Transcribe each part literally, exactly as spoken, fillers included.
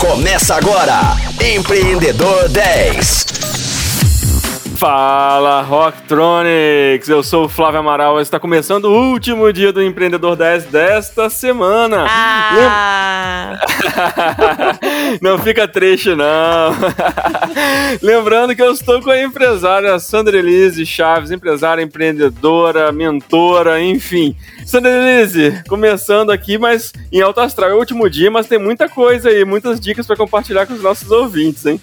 Começa agora, Empreendedor dez. Fala, Rocktronics! Eu sou o Flávio Amaral e está começando o último dia do Empreendedor dez desta semana. Ah. Lem... não fica triste, não. Lembrando que eu estou com a empresária Sandrelise Chaves, empresária, empreendedora, mentora, enfim. Sandrelise, começando aqui, mas em alto astral. É o último dia, mas tem muita coisa aí, muitas dicas para compartilhar com os nossos ouvintes, hein?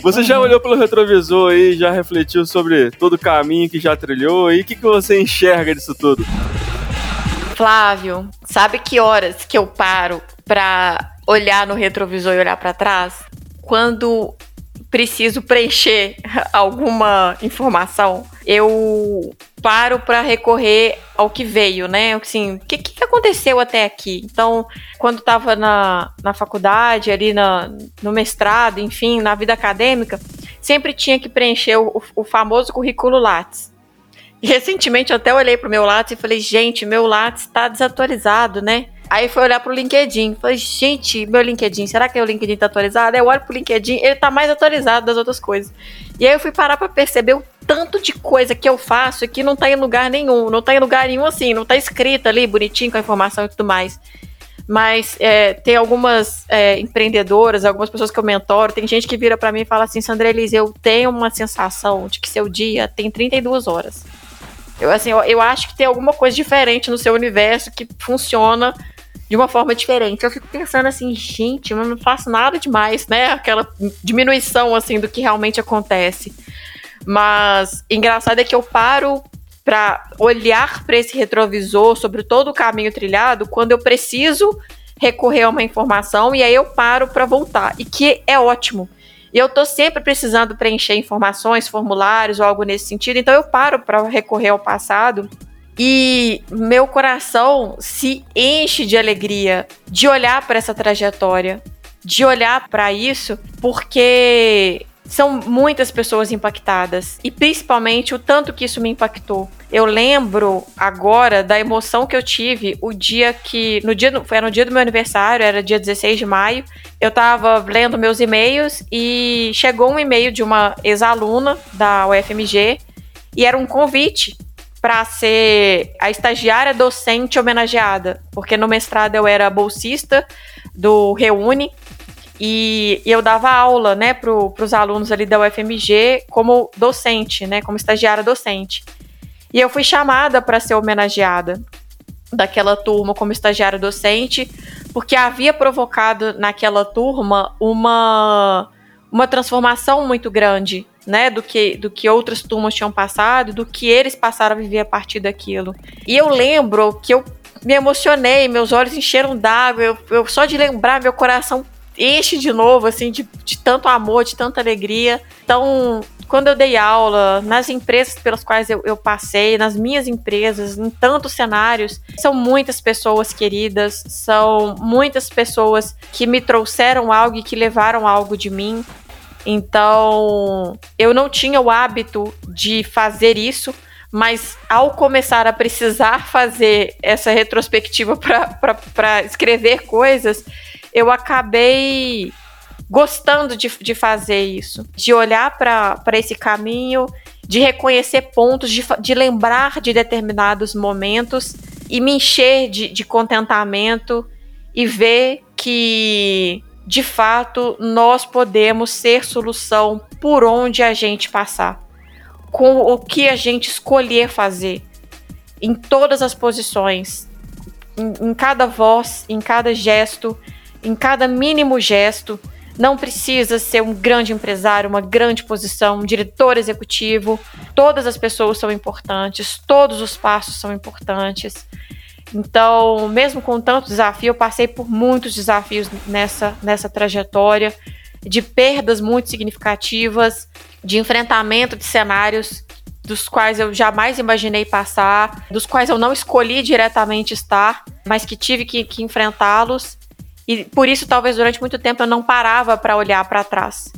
Você já olhou pelo retrovisor aí, já refletiu sobre todo o caminho que já trilhou e o que, que você enxerga disso tudo? Flávio, sabe que horas que eu paro para olhar no retrovisor e olhar para trás? Quando preciso preencher alguma informação, eu paro para recorrer ao que veio, né? Assim, o que, que aconteceu até aqui? Então, quando estava na, na faculdade, ali na, no mestrado, enfim, na vida acadêmica, sempre tinha que preencher o, o famoso currículo Lattes. Recentemente, eu até olhei pro meu Lattes e falei, gente, meu Lattes tá desatualizado, né? Aí fui olhar pro LinkedIn, falei, gente, meu LinkedIn, será que o LinkedIn tá atualizado? Aí eu olho pro LinkedIn, ele tá mais atualizado das outras coisas. E aí eu fui parar pra perceber o tanto de coisa que eu faço e que não tá em lugar nenhum, não tá em lugar nenhum assim, não tá escrito ali, bonitinho, com a informação e tudo mais. Mas é, tem algumas é, empreendedoras, algumas pessoas que eu mentoro, tem gente que vira pra mim e fala assim, Sandrelise, eu tenho uma sensação de que seu dia tem trinta e duas horas. Eu, assim, eu, eu acho que tem alguma coisa diferente no seu universo que funciona de uma forma diferente. Eu fico pensando assim, gente, eu não faço nada demais, né? Aquela diminuição, assim, do que realmente acontece. Mas engraçado é que eu paro para olhar para esse retrovisor sobre todo o caminho trilhado quando eu preciso recorrer a uma informação e aí eu paro para voltar. E que é ótimo. E eu tô sempre precisando preencher informações, formulários ou algo nesse sentido, então eu paro para recorrer ao passado e meu coração se enche de alegria de olhar para essa trajetória, de olhar para isso, porque são muitas pessoas impactadas e principalmente o tanto que isso me impactou. Eu lembro agora da emoção que eu tive o dia que, no dia, foi no dia do meu aniversário, era dia dezesseis de maio, eu tava lendo meus e-mails e chegou um e-mail de uma ex-aluna da U F M G e era um convite para ser a estagiária docente homenageada, porque no mestrado eu era bolsista do Reuni e, e eu dava aula, né, pro, pros alunos ali da U F M G como docente, né, como estagiária docente. E eu fui chamada para ser homenageada daquela turma como estagiária docente, porque havia provocado naquela turma uma, uma transformação muito grande, né, do que, do que outras turmas tinham passado, do que eles passaram a viver a partir daquilo. E eu lembro que eu me emocionei, meus olhos encheram d'água, eu, eu só de lembrar meu coração enche de novo, assim, de, de tanto amor, de tanta alegria. Então, quando eu dei aula, nas empresas pelas quais eu, eu passei, nas minhas empresas, em tantos cenários, são muitas pessoas queridas, são muitas pessoas que me trouxeram algo e que levaram algo de mim. Então, eu não tinha o hábito de fazer isso, mas ao começar a precisar fazer essa retrospectiva para escrever coisas, eu acabei gostando de, de fazer isso, de olhar para esse caminho, de reconhecer pontos, de, de lembrar de determinados momentos e me encher de, de contentamento e ver que, de fato, nós podemos ser solução por onde a gente passar, com o que a gente escolher fazer, em todas as posições, em, em cada voz, em cada gesto, em cada mínimo gesto. Não precisa ser um grande empresário, uma grande posição, um diretor executivo. Todas as pessoas são importantes, todos os passos são importantes. Então, mesmo com tanto desafio, eu passei por muitos desafios nessa, nessa trajetória, de perdas muito significativas, de enfrentamento de cenários dos quais eu jamais imaginei passar, dos quais eu não escolhi diretamente estar, mas que tive que, que enfrentá-los. E por isso, talvez, durante muito tempo eu não parava para olhar para trás.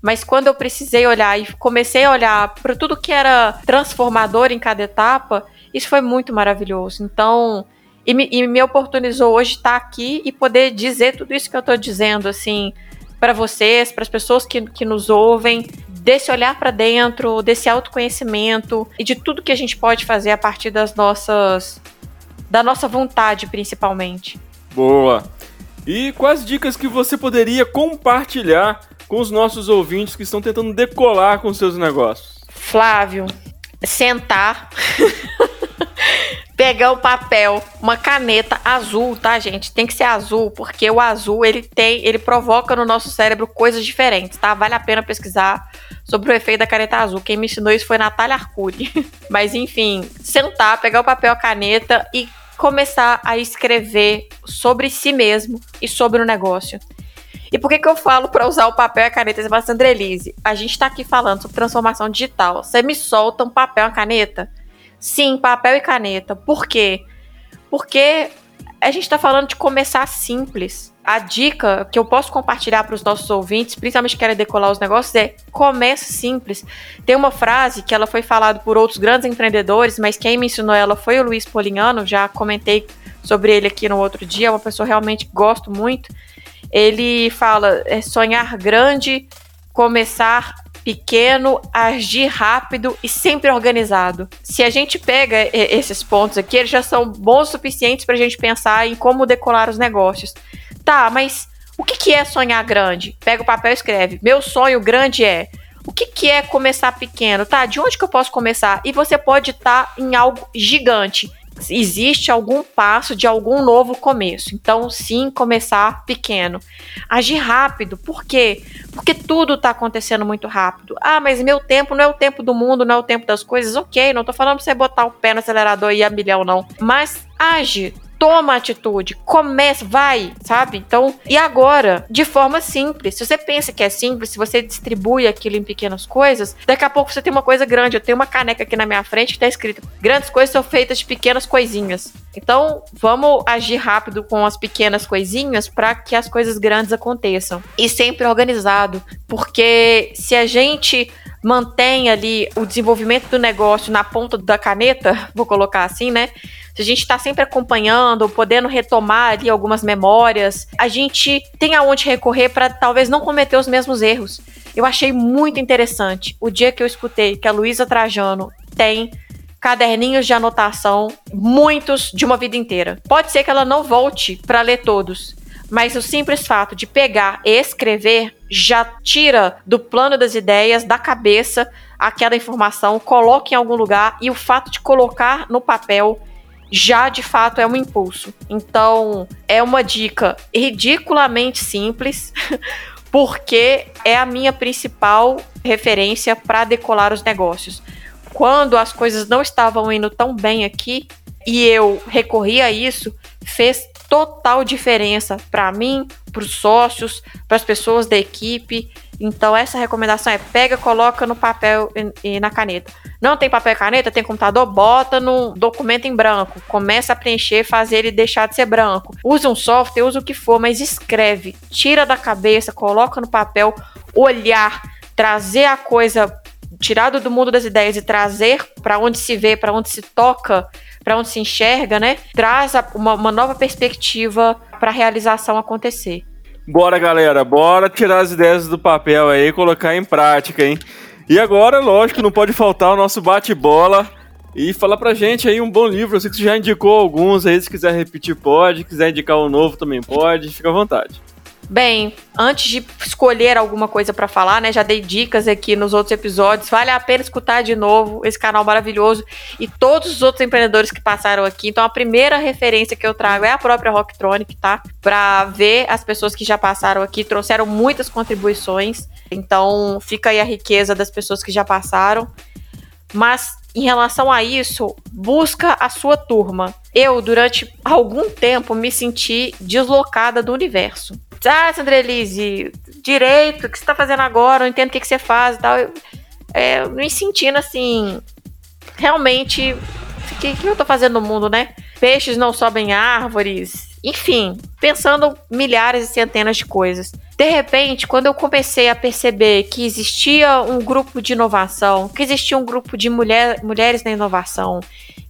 Mas quando eu precisei olhar e comecei a olhar para tudo que era transformador em cada etapa, isso foi muito maravilhoso. Então, e me, e me oportunizou hoje estar aqui e poder dizer tudo isso que eu estou dizendo, assim, para vocês, para as pessoas que, que nos ouvem, desse olhar para dentro, desse autoconhecimento e de tudo que a gente pode fazer a partir das nossas, da nossa vontade, principalmente. Boa! E quais dicas que você poderia compartilhar com os nossos ouvintes que estão tentando decolar com seus negócios? Flávio, sentar, pegar o papel, uma caneta azul, tá, gente? Tem que ser azul, porque o azul, ele tem, ele provoca no nosso cérebro coisas diferentes, tá? Vale a pena pesquisar sobre o efeito da caneta azul. Quem me ensinou isso foi Natália Arcuri. Mas, enfim, sentar, pegar o papel, a caneta e começar a escrever sobre si mesmo e sobre o negócio. E por que que eu falo para usar o papel e a caneta? Você fala, Sandrelise, a gente está aqui falando sobre transformação digital. Você me solta um papel e uma caneta? Sim, papel e caneta. Por quê? Porque a gente está falando de começar simples. A dica que eu posso compartilhar para os nossos ouvintes, principalmente que querem decolar os negócios, é comece simples. Tem uma frase que ela foi falada por outros grandes empreendedores, mas quem me ensinou ela foi o Luiz Polignano, já comentei sobre ele aqui no outro dia, é uma pessoa que realmente gosto muito. Ele fala, é sonhar grande, começar pequeno, agir rápido e sempre organizado. Se a gente pega esses pontos aqui, eles já são bons o suficientes para a gente pensar em como decolar os negócios. Tá, mas o que que é sonhar grande? Pega o papel e escreve. Meu sonho grande é... O que que é começar pequeno? Tá, de onde que eu posso começar? E você pode estar em algo gigante. Existe algum passo de algum novo começo. Então, sim, começar pequeno. Agir rápido. Por quê? Porque tudo está acontecendo muito rápido. Ah, mas meu tempo não é o tempo do mundo, não é o tempo das coisas. Ok, não estou falando para você botar o pé no acelerador e ir a milhão, não. Mas age, toma atitude, começa, vai, sabe? Então, e agora, de forma simples. Se você pensa que é simples, se você distribui aquilo em pequenas coisas, daqui a pouco você tem uma coisa grande. Eu tenho uma caneca aqui na minha frente que está escrito: grandes coisas são feitas de pequenas coisinhas. Então, vamos agir rápido com as pequenas coisinhas para que as coisas grandes aconteçam. E sempre organizado, porque se a gente mantém ali o desenvolvimento do negócio na ponta da caneta, vou colocar assim, né? Se a gente está sempre acompanhando, podendo retomar ali algumas memórias, a gente tem aonde recorrer para talvez não cometer os mesmos erros. Eu achei muito interessante o dia que eu escutei que a Luísa Trajano tem caderninhos de anotação, muitos de uma vida inteira. Pode ser que ela não volte para ler todos, mas o simples fato de pegar e escrever já tira do plano das ideias, da cabeça, aquela informação, coloca em algum lugar, e o fato de colocar no papel já de fato é um impulso. Então, é uma dica ridiculamente simples, porque é a minha principal referência para decolar os negócios. Quando as coisas não estavam indo tão bem aqui e eu recorri a isso, fez total diferença para mim, para os sócios, para as pessoas da equipe. Então, essa recomendação é: pega, coloca no papel e, e na caneta. Não tem papel e caneta, tem computador, bota no documento em branco. Começa a preencher, fazer ele deixar de ser branco. Usa um software, usa o que for, mas escreve. Tira da cabeça, coloca no papel, olhar, trazer a coisa tirada do mundo das ideias e trazer para onde se vê, para onde se toca, para onde se enxerga, né? Traz uma, uma nova perspectiva para a realização acontecer. Bora, galera, bora tirar as ideias do papel aí e colocar em prática, hein? E agora, lógico, não pode faltar o nosso bate-bola e falar pra gente aí um bom livro. Eu sei que você já indicou alguns aí, se quiser repetir pode, se quiser indicar um novo também pode, fica à vontade. Bem, antes de escolher alguma coisa para falar, né, já dei dicas aqui nos outros episódios, vale a pena escutar de novo esse canal maravilhoso e todos os outros empreendedores que passaram aqui. Então, a primeira referência que eu trago é a própria Rocktronic, tá? Para ver as pessoas que já passaram aqui, trouxeram muitas contribuições, então fica aí a riqueza das pessoas que já passaram. Mas, em relação a isso, busca a sua turma. Eu, durante algum tempo, me senti deslocada do universo. Ah, Sandrelise, direito, o que você tá fazendo agora? Eu entendo o que, que você faz e tal. Eu, é, me sentindo assim, realmente, o que, que eu tô fazendo no mundo, né? Peixes não sobem árvores. Enfim, pensando milhares e centenas de coisas. De repente, quando eu comecei a perceber que existia um grupo de inovação, que existia um grupo de mulher, mulheres na inovação,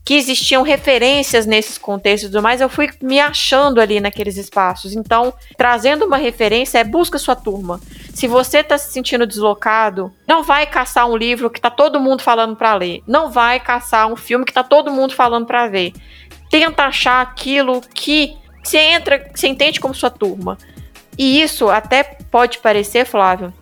que existiam referências nesses contextos e tudo mais, eu fui me achando ali naqueles espaços. Então, trazendo uma referência é busca sua turma. Se você está se sentindo deslocado, não vai caçar um livro que está todo mundo falando para ler. Não vai caçar um filme que está todo mundo falando para ver. Tenta achar aquilo que você entra, você entende como sua turma. E isso até pode parecer, Flávio,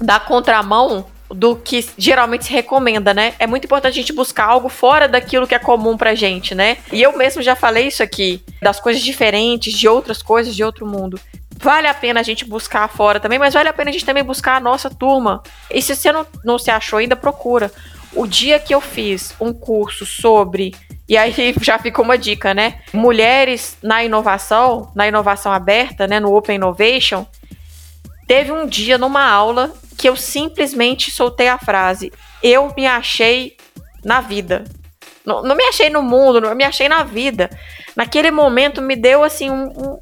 da contramão do que geralmente se recomenda, né? É muito importante a gente buscar algo fora daquilo que é comum pra gente, né? E eu mesmo já falei isso aqui, das coisas diferentes, de outras coisas, de outro mundo. Vale a pena a gente buscar fora também, mas vale a pena a gente também buscar a nossa turma. E se você não, não se achou ainda, procura. O dia que eu fiz um curso sobre, e aí já ficou uma dica, né? Mulheres na inovação, na inovação aberta, né? No Open Innovation, teve um dia numa aula que eu simplesmente soltei a frase: eu me achei na vida. Não, não me achei no mundo, não, eu me achei na vida. Naquele momento me deu assim um, um,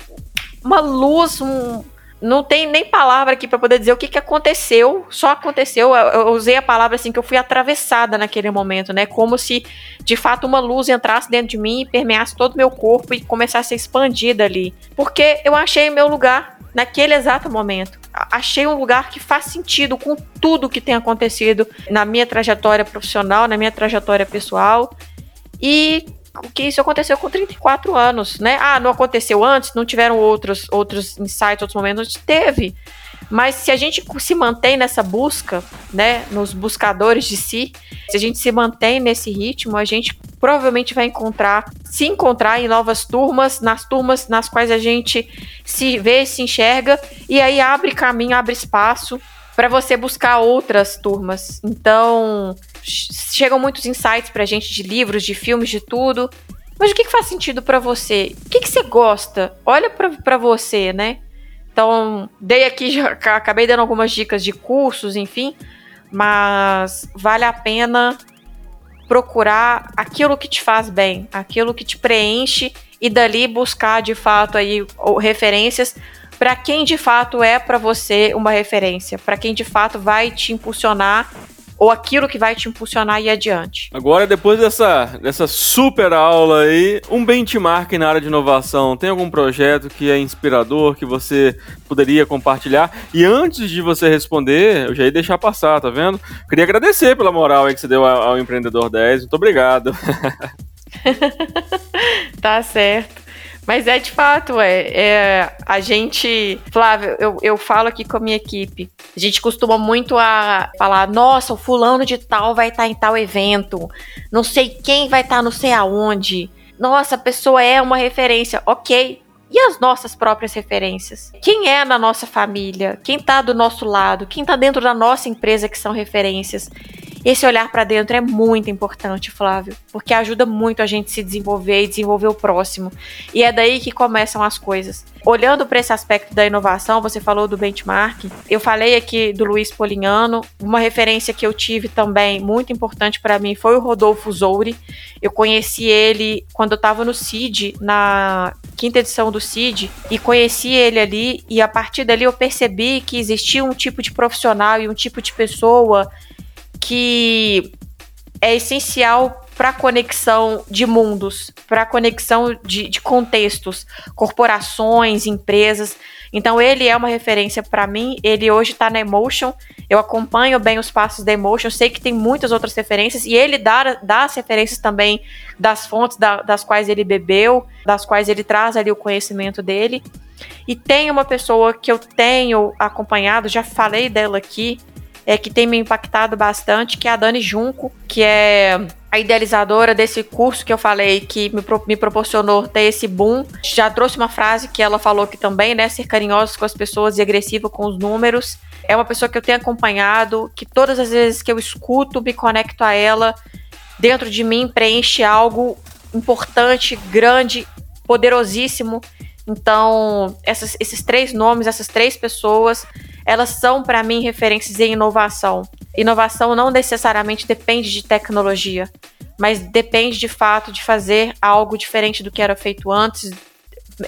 uma luz, um, não tem nem palavra aqui para poder dizer o que, que aconteceu, só aconteceu. Eu, eu usei a palavra assim que eu fui atravessada naquele momento, né? Como se de fato uma luz entrasse dentro de mim e permeasse todo o meu corpo e começasse a ser expandida ali. Porque eu achei meu lugar naquele exato momento. Achei um lugar que faz sentido com tudo que tem acontecido na minha trajetória profissional, na minha trajetória pessoal, e que isso aconteceu com trinta e quatro anos, né? Ah, não aconteceu antes, não tiveram outros, outros insights, outros momentos, teve, mas se a gente se mantém nessa busca, né, nos buscadores de si, se a gente se mantém nesse ritmo, a gente provavelmente vai encontrar, se encontrar em novas turmas, nas turmas nas quais a gente se vê, se enxerga, e aí abre caminho, abre espaço para você buscar outras turmas. Então, chegam muitos insights pra gente de livros, de filmes, de tudo, mas o que, que faz sentido para você? O que, que você gosta? Olha pra, pra você, né? Então, dei aqui, já acabei dando algumas dicas de cursos, enfim, mas vale a pena procurar aquilo que te faz bem, aquilo que te preenche, e dali buscar de fato aí referências para quem de fato é para você uma referência, para quem de fato vai te impulsionar, ou aquilo que vai te impulsionar e ir adiante. Agora, depois dessa, dessa super aula aí, um benchmark na área de inovação. Tem algum projeto que é inspirador, que você poderia compartilhar? E antes de você responder, eu já ia deixar passar, tá vendo? Queria agradecer pela moral aí que você deu ao Empreendedor dez. Muito obrigado. Tá certo. Mas é de fato, é, é a gente, Flávio, eu, eu falo aqui com a minha equipe, a gente costuma muito a falar, nossa, o fulano de tal vai estar em tal evento, não sei quem vai estar não sei aonde, nossa, a pessoa é uma referência, ok, e as nossas próprias referências? Quem é na nossa família? Quem está do nosso lado? Quem está dentro da nossa empresa que são referências? Esse olhar para dentro é muito importante, Flávio, porque ajuda muito a gente se desenvolver e desenvolver o próximo. E é daí que começam as coisas. Olhando para esse aspecto da inovação, você falou do benchmark, eu falei aqui do Luiz Polignano, uma referência que eu tive também muito importante para mim foi o Rodolfo Zouri. Eu conheci ele quando eu estava no S I D, na quinta edição do S I D, e conheci ele ali, e a partir dali eu percebi que existia um tipo de profissional e um tipo de pessoa que é essencial para a conexão de mundos, para a conexão de, de contextos, corporações, empresas. Então ele é uma referência para mim, ele hoje está na Emotion, eu acompanho bem os passos da Emotion, sei que tem muitas outras referências, e ele dá, dá as referências também das fontes da, das quais ele bebeu, das quais ele traz ali o conhecimento dele. E tem uma pessoa que eu tenho acompanhado, já falei dela aqui, é, que tem me impactado bastante, que é a Dani Junco, que é a idealizadora desse curso que eu falei, que me, pro, me proporcionou ter esse boom. Já trouxe uma frase que ela falou aqui também, né? Ser carinhosa com as pessoas e agressiva com os números. É uma pessoa que eu tenho acompanhado, que todas as vezes que eu escuto, me conecto a ela. Dentro de mim preenche algo importante, grande, poderosíssimo. Então, essas, esses três nomes, essas três pessoas, elas são, para mim, referências em inovação. Inovação não necessariamente depende de tecnologia, mas depende, de fato, de fazer algo diferente do que era feito antes,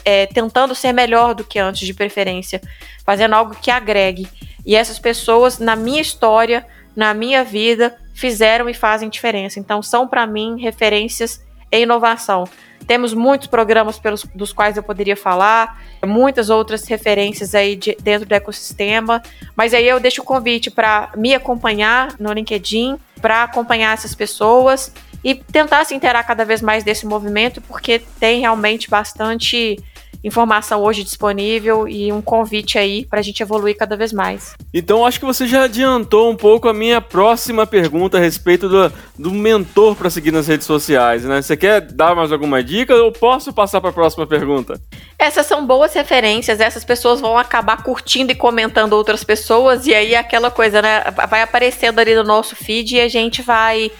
é, tentando ser melhor do que antes, de preferência, fazendo algo que agregue. E essas pessoas, na minha história, na minha vida, fizeram e fazem diferença. Então, são, para mim, referências em inovação. Temos muitos programas pelos, dos quais eu poderia falar, muitas outras referências aí de, dentro do ecossistema, mas aí eu deixo o convite para me acompanhar no LinkedIn, para acompanhar essas pessoas e tentar se interar cada vez mais desse movimento, porque tem realmente bastante informação hoje disponível e um convite aí para a gente evoluir cada vez mais. Então, acho que você já adiantou um pouco a minha próxima pergunta a respeito do, do mentor para seguir nas redes sociais, né? Você quer dar mais alguma dica ou posso passar para a próxima pergunta? Essas são boas referências, essas pessoas vão acabar curtindo e comentando outras pessoas e aí aquela coisa, né? Vai aparecendo ali no nosso feed e a gente vai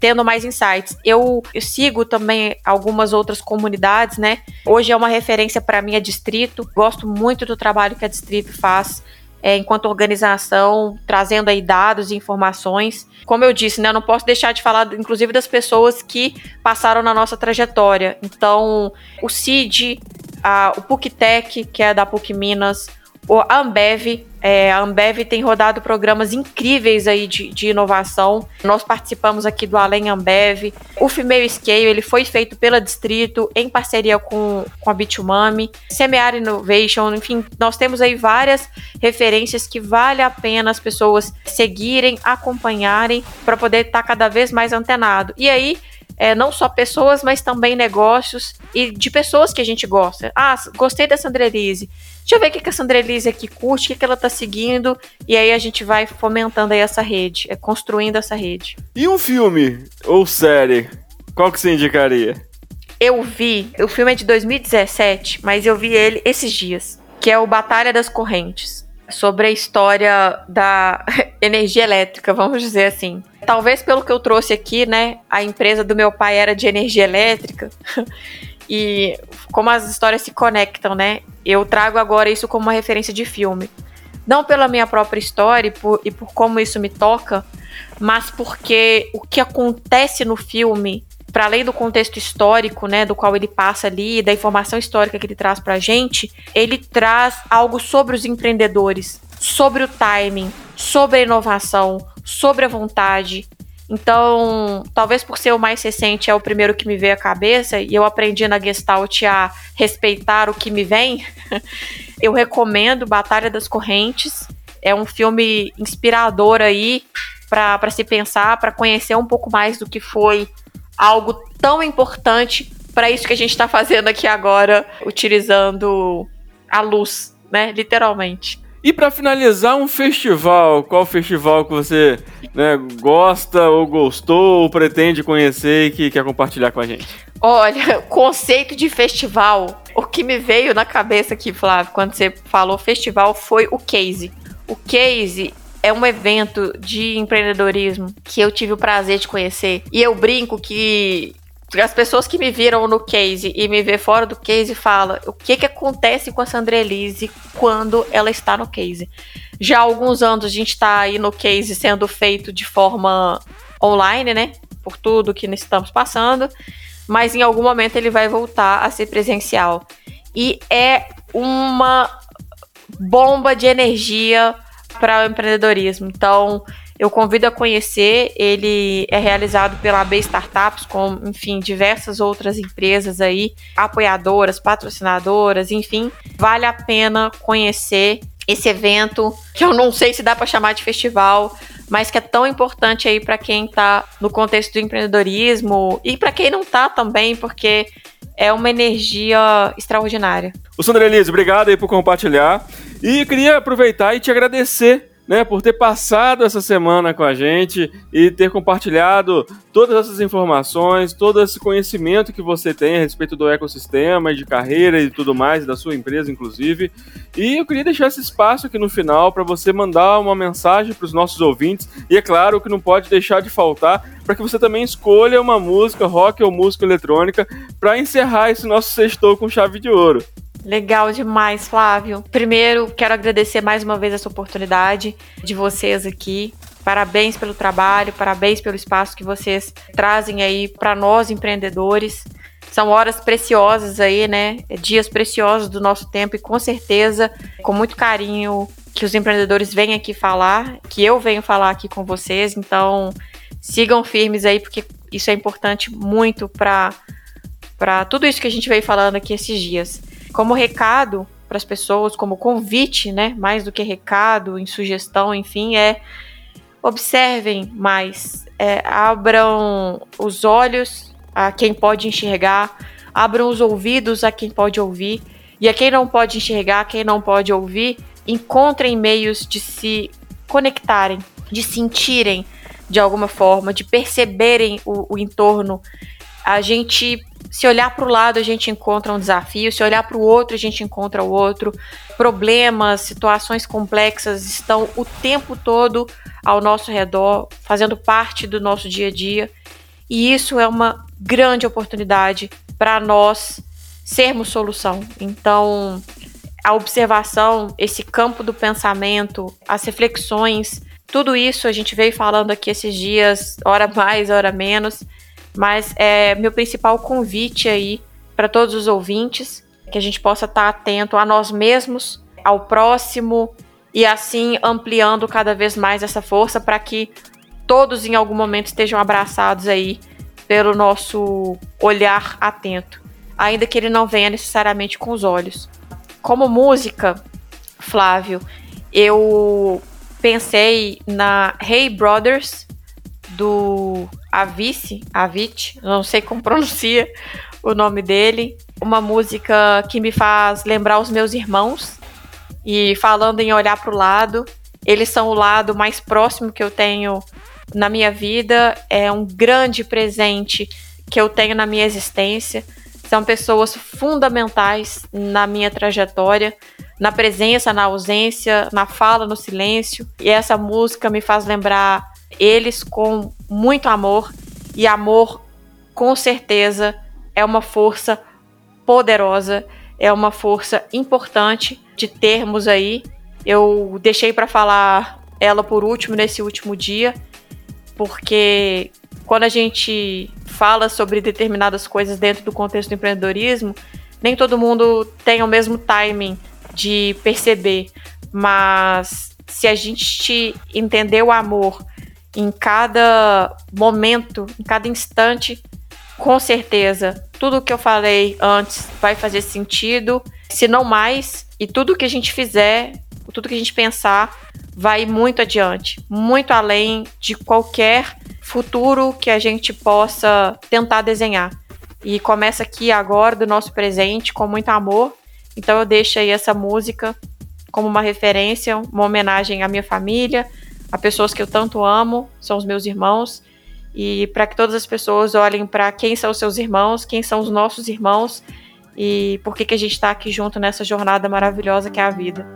tendo mais insights. Eu, eu sigo também algumas outras comunidades, né? Hoje é uma referência para mim a Distrito. Gosto muito do trabalho que a Distrito faz é, enquanto organização, trazendo aí dados e informações. Como eu disse, né? Eu não posso deixar de falar, inclusive, das pessoas que passaram na nossa trajetória. Então, o S I D, a, o PUCTEC, que é da PUC Minas, a Ambev, é, a Ambev tem rodado programas incríveis aí de, de inovação. Nós participamos aqui do Além Ambev. O Female Scale, ele foi feito pela Distrito, em parceria com, com a Bitumami. Semear Innovation, enfim, nós temos aí várias referências que vale a pena as pessoas seguirem, acompanharem, para poder estar cada vez mais antenado. E aí, É, não só pessoas, mas também negócios e de pessoas que a gente gosta. Ah, gostei da Sandrelise. Deixa eu ver o que a Sandrelise aqui curte, o que ela tá seguindo. E aí a gente vai fomentando aí essa rede, é, construindo essa rede. E um filme ou série, qual que você indicaria? Eu vi, o filme é de dois mil e dezessete, mas eu vi ele esses dias, que é o Batalha das Correntes. Sobre a história da energia elétrica, vamos dizer assim. Talvez pelo que eu trouxe aqui, né, a empresa do meu pai era de energia elétrica e como as histórias se conectam, né, eu trago agora isso como uma referência de filme. Não pela minha própria história e por, e por como isso me toca, mas porque o que acontece no filme, para além do contexto histórico, né, do qual ele passa ali, da informação histórica que ele traz pra gente, ele traz algo sobre os empreendedores, sobre o timing, sobre a inovação, sobre a vontade. Então, talvez por ser o mais recente, é o primeiro que me veio à cabeça, e eu aprendi na Gestalt a respeitar o que me vem. Eu recomendo Batalha das Correntes. É um filme inspirador aí para para se pensar, para conhecer um pouco mais do que foi algo tão importante para isso que a gente está fazendo aqui agora, utilizando a luz, né, literalmente. E para finalizar, um festival. Qual festival que você, né, gosta ou gostou ou pretende conhecer e que quer compartilhar com a gente? Olha, conceito de festival. O que me veio na cabeça aqui, Flávio, quando você falou festival, foi o Case. O Case é um evento de empreendedorismo que eu tive o prazer de conhecer. E eu brinco que as pessoas que me viram no Case e me vê fora do Case falam o que, que acontece com a Sandrelise quando ela está no Case. Já há alguns anos a gente está aí no Case sendo feito de forma online, né? Por tudo que estamos passando. Mas em algum momento ele vai voltar a ser presencial. E é uma bomba de energia para o empreendedorismo. Então, eu convido a conhecer, ele é realizado pela B Startups, com, enfim, diversas outras empresas aí, apoiadoras, patrocinadoras, enfim, vale a pena conhecer esse evento, que eu não sei se dá para chamar de festival, mas que é tão importante aí para quem está no contexto do empreendedorismo e para quem não está também, porque é uma energia extraordinária. O Sandrelise, obrigado aí por compartilhar. E queria aproveitar e te agradecer, né, por ter passado essa semana com a gente e ter compartilhado todas essas informações, todo esse conhecimento que você tem a respeito do ecossistema, de carreira e tudo mais, da sua empresa, inclusive. E eu queria deixar esse espaço aqui no final para você mandar uma mensagem para os nossos ouvintes. E é claro que não pode deixar de faltar, para que você também escolha uma música rock ou música eletrônica para encerrar esse nosso sextou com chave de ouro. Legal demais, Flávio. Primeiro, quero agradecer mais uma vez essa oportunidade de vocês aqui. Parabéns pelo trabalho, parabéns pelo espaço que vocês trazem aí para nós, empreendedores. São horas preciosas aí, né? Dias preciosos do nosso tempo e com certeza, com muito carinho, que os empreendedores vêm aqui falar, que eu venho falar aqui com vocês. Então, sigam firmes aí, porque isso é importante muito para tudo isso que a gente veio falando aqui esses dias. Como recado para as pessoas, como convite, né, mais do que recado, em sugestão, enfim, é observem mais, é, abram os olhos a quem pode enxergar, abram os ouvidos a quem pode ouvir, e a quem não pode enxergar, quem não pode ouvir, encontrem meios de se conectarem, de sentirem de alguma forma, de perceberem o, o entorno. A gente, se olhar para o lado, a gente encontra um desafio, se olhar para o outro, a gente encontra o outro. Problemas, situações complexas estão o tempo todo ao nosso redor, fazendo parte do nosso dia a dia. E isso é uma grande oportunidade para nós sermos solução. Então, a observação, esse campo do pensamento, as reflexões, tudo isso a gente veio falando aqui esses dias, hora mais, hora menos, mas é meu principal convite aí para todos os ouvintes, que a gente possa estar atento a nós mesmos, ao próximo, e assim ampliando cada vez mais essa força para que todos em algum momento estejam abraçados aí pelo nosso olhar atento, ainda que ele não venha necessariamente com os olhos. Como música, Flávio, eu pensei na Hey Brothers, do Avice, Avice, não sei como pronuncia o nome dele, uma música que me faz lembrar os meus irmãos, e falando em olhar para o lado, eles são o lado mais próximo que eu tenho na minha vida, é um grande presente que eu tenho na minha existência, são pessoas fundamentais na minha trajetória, na presença, na ausência, na fala, no silêncio. E essa música me faz lembrar eles com muito amor. E amor, com certeza, é uma força poderosa, é uma força importante de termos aí. Eu deixei para falar ela por último, nesse último dia, porque quando a gente fala sobre determinadas coisas dentro do contexto do empreendedorismo, nem todo mundo tem o mesmo timing de perceber, mas se a gente entender o amor em cada momento, em cada instante, com certeza, tudo o que eu falei antes vai fazer sentido, se não mais, e tudo que a gente fizer, tudo que a gente pensar, vai muito adiante, muito além de qualquer futuro que a gente possa tentar desenhar. E começa aqui agora, do nosso presente, com muito amor. Então eu deixo aí essa música como uma referência, uma homenagem à minha família, a pessoas que eu tanto amo, são os meus irmãos, e para que todas as pessoas olhem para quem são os seus irmãos, quem são os nossos irmãos, e por que que a gente está aqui junto nessa jornada maravilhosa que é a vida.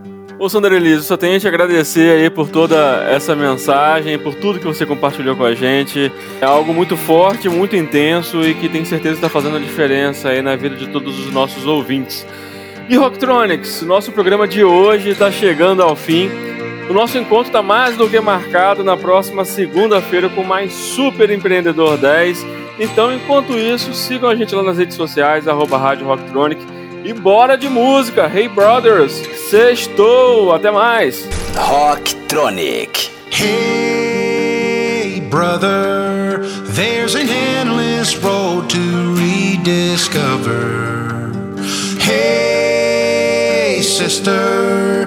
Ô Sandrelise, só tenho a te agradecer aí por toda essa mensagem, por tudo que você compartilhou com a gente. É algo muito forte, muito intenso, e que tenho certeza está fazendo a diferença aí na vida de todos os nossos ouvintes. E Rocktronics, nosso programa de hoje está chegando ao fim. O nosso encontro está mais do que marcado na próxima segunda-feira com mais Super Empreendedor dez. Então, enquanto isso, sigam a gente lá nas redes sociais, arroba Rádio Rocktronic. E bora de música! Hey Brothers, sextou! Até mais! Rocktronic. Hey brother, there's an endless road to rediscover. Hey sister,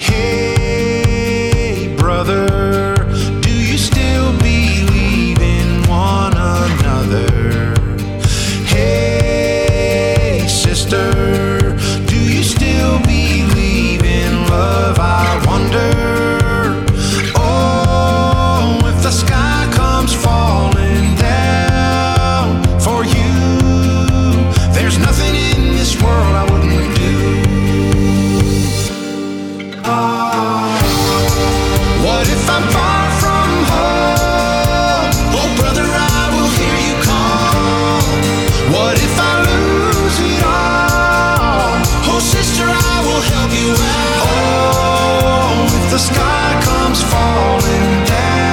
Hey, brother, do you still believe in one another? Hey, do you still believe in love? I wonder. Oh, if the sky comes falling down for you, there's nothing in this world I wouldn't do. Oh, what if I'm far from home? Oh, brother, I will hear you call. What if I help you out? Oh, if the sky comes falling down.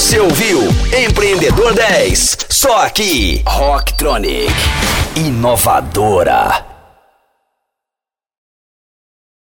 Você ouviu Empreendedor dez, só aqui, Rocktronic, inovadora.